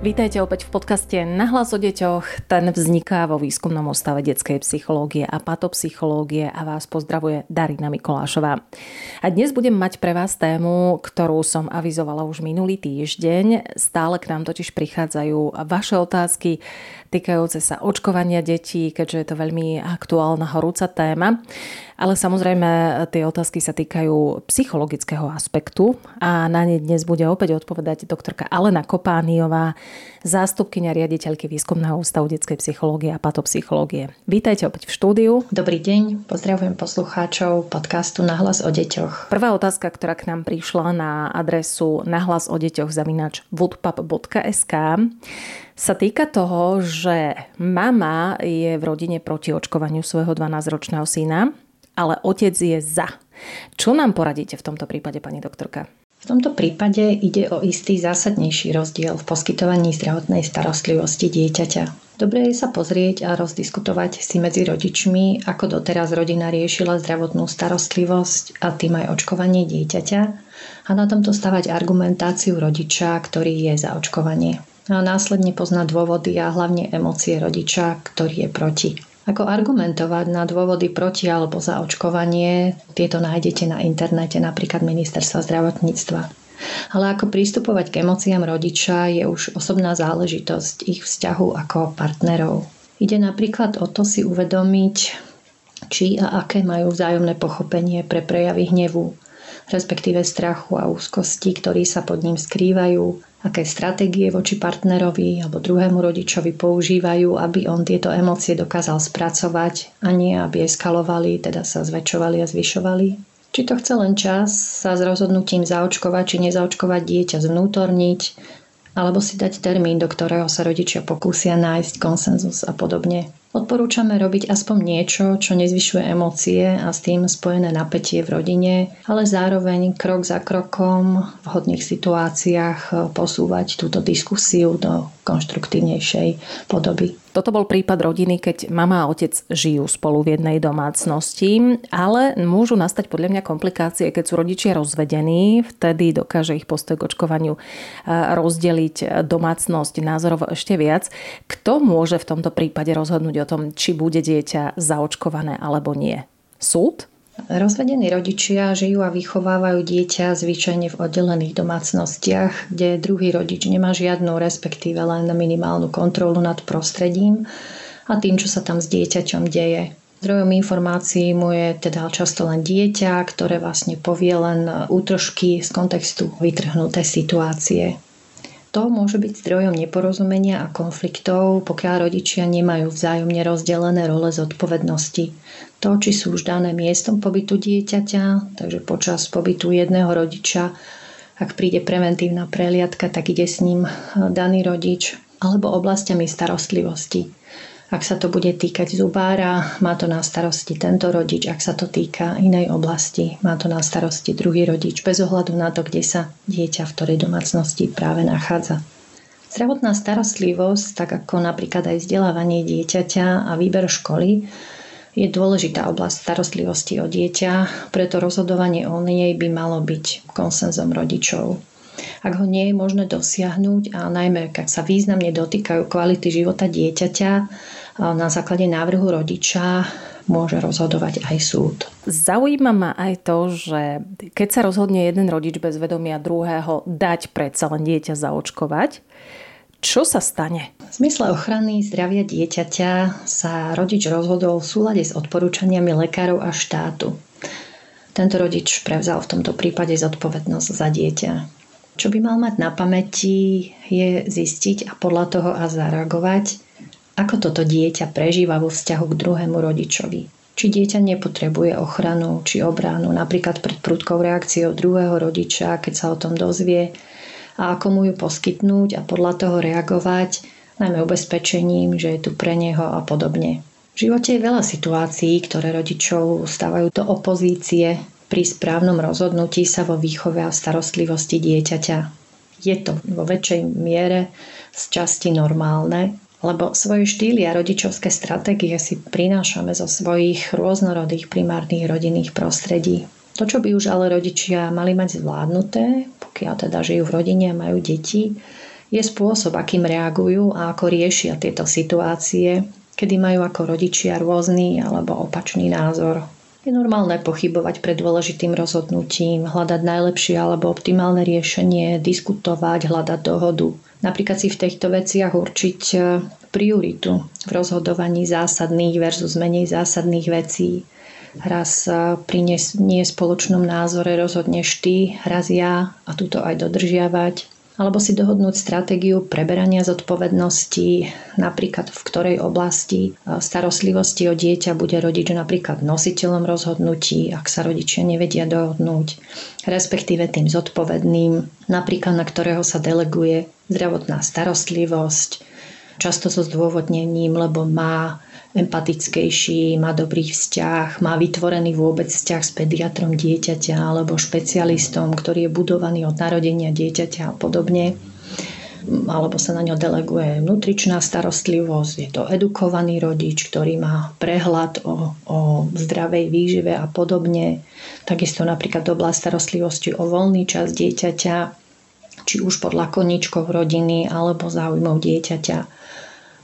Vítajte opäť v podcaste Nahlas o deťoch. Ten vzniká vo výskumnom ústave detskej psychológie a patopsychológie a vás pozdravuje Darina Mikolášová. A dnes budem mať pre vás tému, ktorú som avizovala už minulý týždeň. Stále k nám totiž prichádzajú vaše otázky týkajúce sa očkovania detí, keďže je to veľmi aktuálna, horúca téma. Ale samozrejme tie otázky sa týkajú psychologického aspektu a na ne dnes bude opäť odpovedať doktorka Alena Kopániová, zástupkyňa riaditeľky Výskumného ústavu detskej psychológie a patopsychológie. Vítajte opäť v štúdiu. Dobrý deň, pozdravujem poslucháčov podcastu Nahlas o deťoch. Prvá otázka, ktorá k nám prišla na adresu nahlasodeťoch@podpad.sk, sa týka toho, že mama je v rodine proti očkovaniu svojho 12-ročného syna, ale otec je za. Čo nám poradíte v tomto prípade, pani doktorka? V tomto prípade ide o istý zásadnejší rozdiel v poskytovaní zdravotnej starostlivosti dieťaťa. Dobre je sa pozrieť a rozdiskutovať si medzi rodičmi, ako doteraz rodina riešila zdravotnú starostlivosť a tým aj očkovanie dieťaťa, a na tomto stavať argumentáciu rodiča, ktorý je za očkovanie. A následne poznať dôvody a hlavne emócie rodiča, ktorý je proti. Ako argumentovať na dôvody proti alebo za očkovanie, tieto nájdete na internete, napríklad Ministerstva zdravotníctva. Ale ako pristupovať k emóciám rodiča je už osobná záležitosť ich vzťahu ako partnerov. Ide napríklad o to si uvedomiť, či a aké majú vzájomné pochopenie pre prejavy hnevu, respektíve strachu a úzkosti, ktorí sa pod ním skrývajú, aké stratégie voči partnerovi alebo druhému rodičovi používajú, aby on tieto emócie dokázal spracovať, a nie aby eskalovali, teda sa zväčšovali a zvyšovali. Či to chce len čas sa s rozhodnutím zaočkovať či nezaočkovať dieťa zvnútorniť, alebo si dať termín, do ktorého sa rodičia pokúsia nájsť konsenzus a podobne. Odporúčame robiť aspoň niečo, čo nezvyšuje emócie a s tým spojené napätie v rodine, ale zároveň krok za krokom v hodných situáciách posúvať túto diskusiu do konštruktívnejšej podoby. Toto bol prípad rodiny, keď mama a otec žijú spolu v jednej domácnosti, ale môžu nastať podľa mňa komplikácie, keď sú rodičia rozvedení, vtedy dokáže ich postoj k očkovaniu rozdeliť domácnosť názorov ešte viac. Kto môže v tomto prípade rozhodnúť o tom, či bude dieťa zaočkované alebo nie? Súd? Rozvedení rodičia žijú a vychovávajú dieťa zvyčajne v oddelených domácnostiach, kde druhý rodič nemá žiadnu, respektíve len minimálnu kontrolu nad prostredím a tým, čo sa tam s dieťaťom deje. Zdrojom informácií mu je teda často len dieťa, ktoré vlastne povie len útržky z kontextu vytrhnuté situácie. To môže byť zdrojom neporozumenia a konfliktov, pokiaľ rodičia nemajú vzájomne rozdelené role zodpovednosti. To, či sú už dané miestom pobytu dieťaťa, takže počas pobytu jedného rodiča, ak príde preventívna prehliadka, tak ide s ním daný rodič, alebo oblasťami starostlivosti. Ak sa to bude týkať zubára, má to na starosti tento rodič, ak sa to týka inej oblasti, má to na starosti druhý rodič, bez ohľadu na to, kde sa dieťa v ktorej domácnosti práve nachádza. Zdravotná starostlivosť, tak ako napríklad aj vzdelávanie dieťaťa a výber školy, je dôležitá oblasť starostlivosti o dieťa, preto rozhodovanie o nej by malo byť konsenzom rodičov. Ak ho nie je možné dosiahnuť, a najmä ak sa významne dotýkajú kvality života dieťaťa, na základe návrhu rodiča môže rozhodovať aj súd. Zaujíma ma aj to, že keď sa rozhodne jeden rodič bez vedomia druhého dať predsa len dieťa zaočkovať, čo sa stane? V zmysle ochrany zdravia dieťaťa sa rodič rozhodol v súlade s odporúčaniami lekárov a štátu. Tento rodič prevzal v tomto prípade zodpovednosť za dieťa. Čo by mal mať na pamäti, je zistiť a podľa toho a zareagovať, ako toto dieťa prežíva vo vzťahu k druhému rodičovi. Či dieťa nepotrebuje ochranu či obranu, napríklad pred prudkou reakciou druhého rodiča, keď sa o tom dozvie, a ako mu ju poskytnúť a podľa toho reagovať, najmä ubezpečením, že je tu pre neho a podobne. V živote je veľa situácií, ktoré rodičov stávajú do opozície pri správnom rozhodnutí sa vo výchove a starostlivosti dieťaťa. Je to vo väčšej miere z časti normálne, lebo svoje štýly a rodičovské stratégie si prinášame zo svojich rôznorodých primárnych rodinných prostredí. To, čo by už ale rodičia mali mať zvládnuté, pokiaľ teda žijú v rodine a majú deti, je spôsob, akým reagujú a ako riešia tieto situácie, kedy majú ako rodičia rôzny alebo opačný názor. Je normálne pochybovať pred dôležitým rozhodnutím, hľadať najlepšie alebo optimálne riešenie, diskutovať, hľadať dohodu. Napríklad si v týchto veciach určiť prioritu v rozhodovaní zásadných versus menej zásadných vecí. Raz pri nespoločnom názore rozhodneš ty, raz ja a túto aj dodržiavať. Alebo si dohodnúť stratégiu preberania zodpovednosti, napríklad v ktorej oblasti starostlivosti o dieťa bude rodič napríklad nositeľom rozhodnutí, ak sa rodičia nevedia dohodnúť, respektíve tým zodpovedným, napríklad na ktorého sa deleguje zdravotná starostlivosť, často so zdôvodnením, lebo má empatickejší, má dobrý vzťah, má vytvorený vôbec vzťah s pediatrom dieťaťa alebo špecialistom, ktorý je budovaný od narodenia dieťaťa a podobne. Alebo sa na ňo deleguje nutričná starostlivosť, je to edukovaný rodič, ktorý má prehľad o zdravej výžive a podobne. Takisto napríklad oblasť starostlivosti o voľný čas dieťaťa, či už podľa koníčkov rodiny alebo záujmov dieťaťa,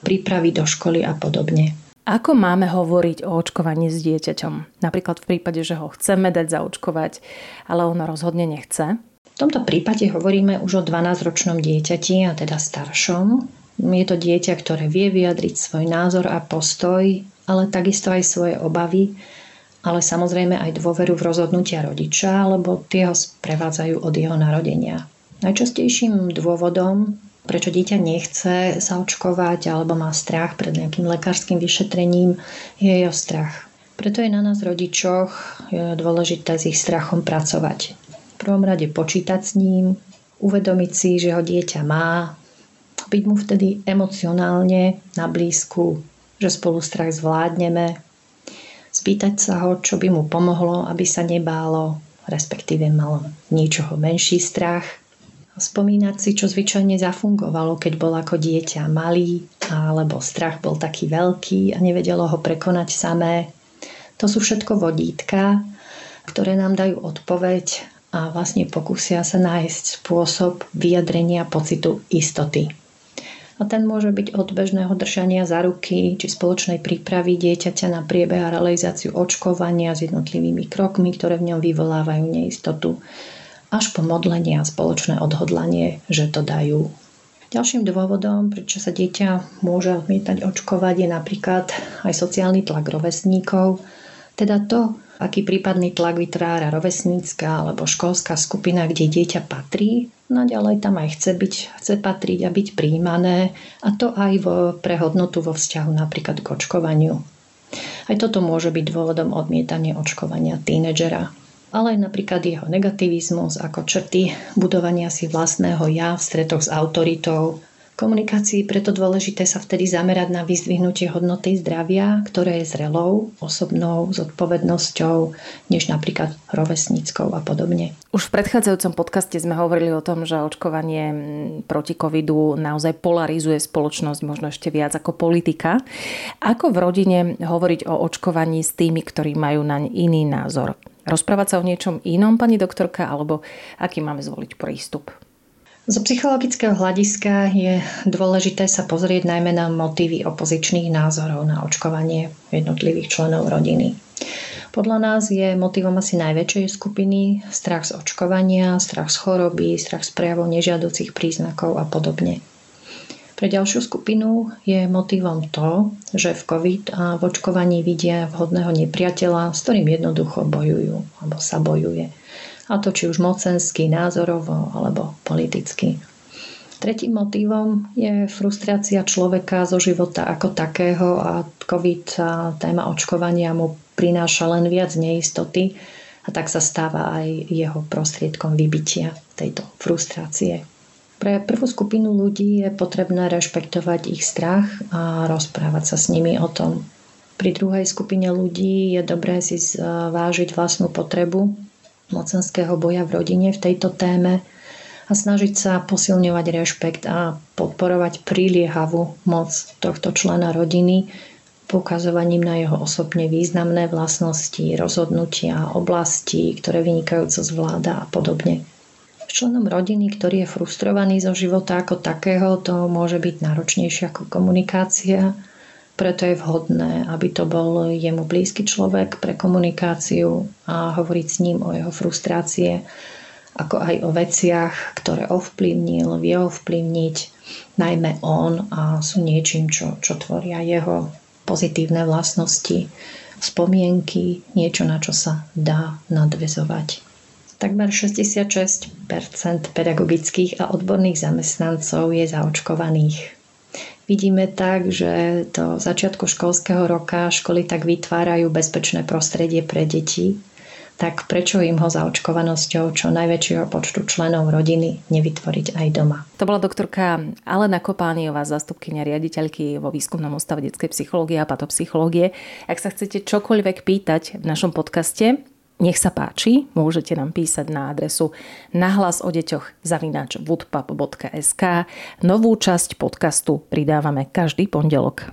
prípravy do školy a podobne. Ako máme hovoriť o očkovaní s dieťaťom? Napríklad v prípade, že ho chceme dať zaočkovať, ale ono rozhodne nechce? V tomto prípade hovoríme už o 12-ročnom dieťati, a teda staršom. Je to dieťa, ktoré vie vyjadriť svoj názor a postoj, ale takisto aj svoje obavy, ale samozrejme aj dôveru v rozhodnutia rodiča, lebo tie ho sprevádzajú od jeho narodenia. Najčastejším dôvodom, prečo dieťa nechce sa očkovať alebo má strach pred nejakým lekárskym vyšetrením, je jeho strach. Preto je na nás rodičoch dôležité s ich strachom pracovať. V prvom rade počítať s ním, uvedomiť si, že ho dieťa má, byť mu vtedy emocionálne na blízku, že spolu strach zvládneme, spýtať sa ho, čo by mu pomohlo, aby sa nebálo, respektíve malo niečoho menší strach. Spomínať si, čo zvyčajne zafungovalo, keď bol ako dieťa malý, alebo strach bol taký veľký a nevedelo ho prekonať samé. To sú všetko vodítka, ktoré nám dajú odpoveď a vlastne pokúsia sa nájsť spôsob vyjadrenia pocitu istoty. A ten môže byť od bežného držania za ruky či spoločnej prípravy dieťaťa na priebeh a realizáciu očkovania s jednotlivými krokmi, ktoré v ňom vyvolávajú neistotu, až po modlenie a spoločné odhodlanie, že to dajú. Ďalším dôvodom, prečo sa dieťa môže odmietať očkovať, je napríklad aj sociálny tlak rovesníkov, teda to, aký prípadný tlak vytvára rovesnícka alebo školská skupina, kde dieťa patrí, naďalej tam aj chce patriť a byť prijímané, a to aj pre hodnotu vo vzťahu napríklad k očkovaniu. Aj toto môže byť dôvodom odmietania očkovania tínedžera. Ale aj napríklad jeho negativizmus ako črty budovania si vlastného ja v stretoch s autoritou. V komunikácii preto dôležité sa vtedy zamerať na vyzdvihnutie hodnoty zdravia, ktoré je zrelou, osobnou zodpovednosťou, než napríklad rovesníckou a podobne. Už v predchádzajúcom podcaste sme hovorili o tom, že očkovanie proti covidu naozaj polarizuje spoločnosť možno ešte viac ako politika. Ako v rodine hovoriť o očkovaní s tými, ktorí majú naň iný názor? Rozprávať sa o niečom inom, pani doktorka, alebo aký máme zvoliť prístup? Zo psychologického hľadiska je dôležité sa pozrieť najmä na motívy opozičných názorov na očkovanie jednotlivých členov rodiny. Podľa nás je motívom asi najväčšej skupiny strach z očkovania, strach z choroby, strach z prejavov nežiaducich príznakov a podobne. Pre ďalšiu skupinu je motivom to, že v COVID a v očkovaní vidia vhodného nepriateľa, s ktorým jednoducho bojujú alebo sa bojuje. A to či už mocenský, názorovo alebo politicky. Tretím motivom je frustrácia človeka zo života ako takého a COVID a téma očkovania mu prináša len viac neistoty, a tak sa stáva aj jeho prostriedkom vybitia tejto frustrácie. Pre prvú skupinu ľudí je potrebné rešpektovať ich strach a rozprávať sa s nimi o tom. Pri druhej skupine ľudí je dobré si zvážiť vlastnú potrebu mocenského boja v rodine v tejto téme a a snažiť sa posilňovať rešpekt a podporovať priliehavú moc tohto člena rodiny poukazovaním na jeho osobne významné vlastnosti, rozhodnutia, oblasti, ktoré vynikajúco zvláda a podobne. Členom rodiny, ktorý je frustrovaný zo života ako takého, to môže byť náročnejšia komunikácia, preto je vhodné, aby to bol jemu blízky človek pre komunikáciu a hovoriť s ním o jeho frustrácie, ako aj o veciach, ktoré ovplyvnil, vie ovplyvniť, najmä on a sú niečím, čo tvoria jeho pozitívne vlastnosti, spomienky, niečo, na čo sa dá nadväzovať. Takmer 66% pedagogických a odborných zamestnancov je zaočkovaných. Vidíme tak, že do začiatku školského roka školy tak vytvárajú bezpečné prostredie pre deti, tak prečo im ho zaočkovanosťou čo najväčšieho počtu členov rodiny nevytvoriť aj doma? To bola doktorka Alena Kopániová, zástupkyňa riaditeľky vo Výskumnom ústave detskej psychológie a patopsychológie. Ak sa chcete čokoľvek pýtať v našom podcaste, nech sa páči, môžete nám písať na adresu nahlasodeťoch@podpad.sk. Novú časť podcastu pridávame každý pondelok.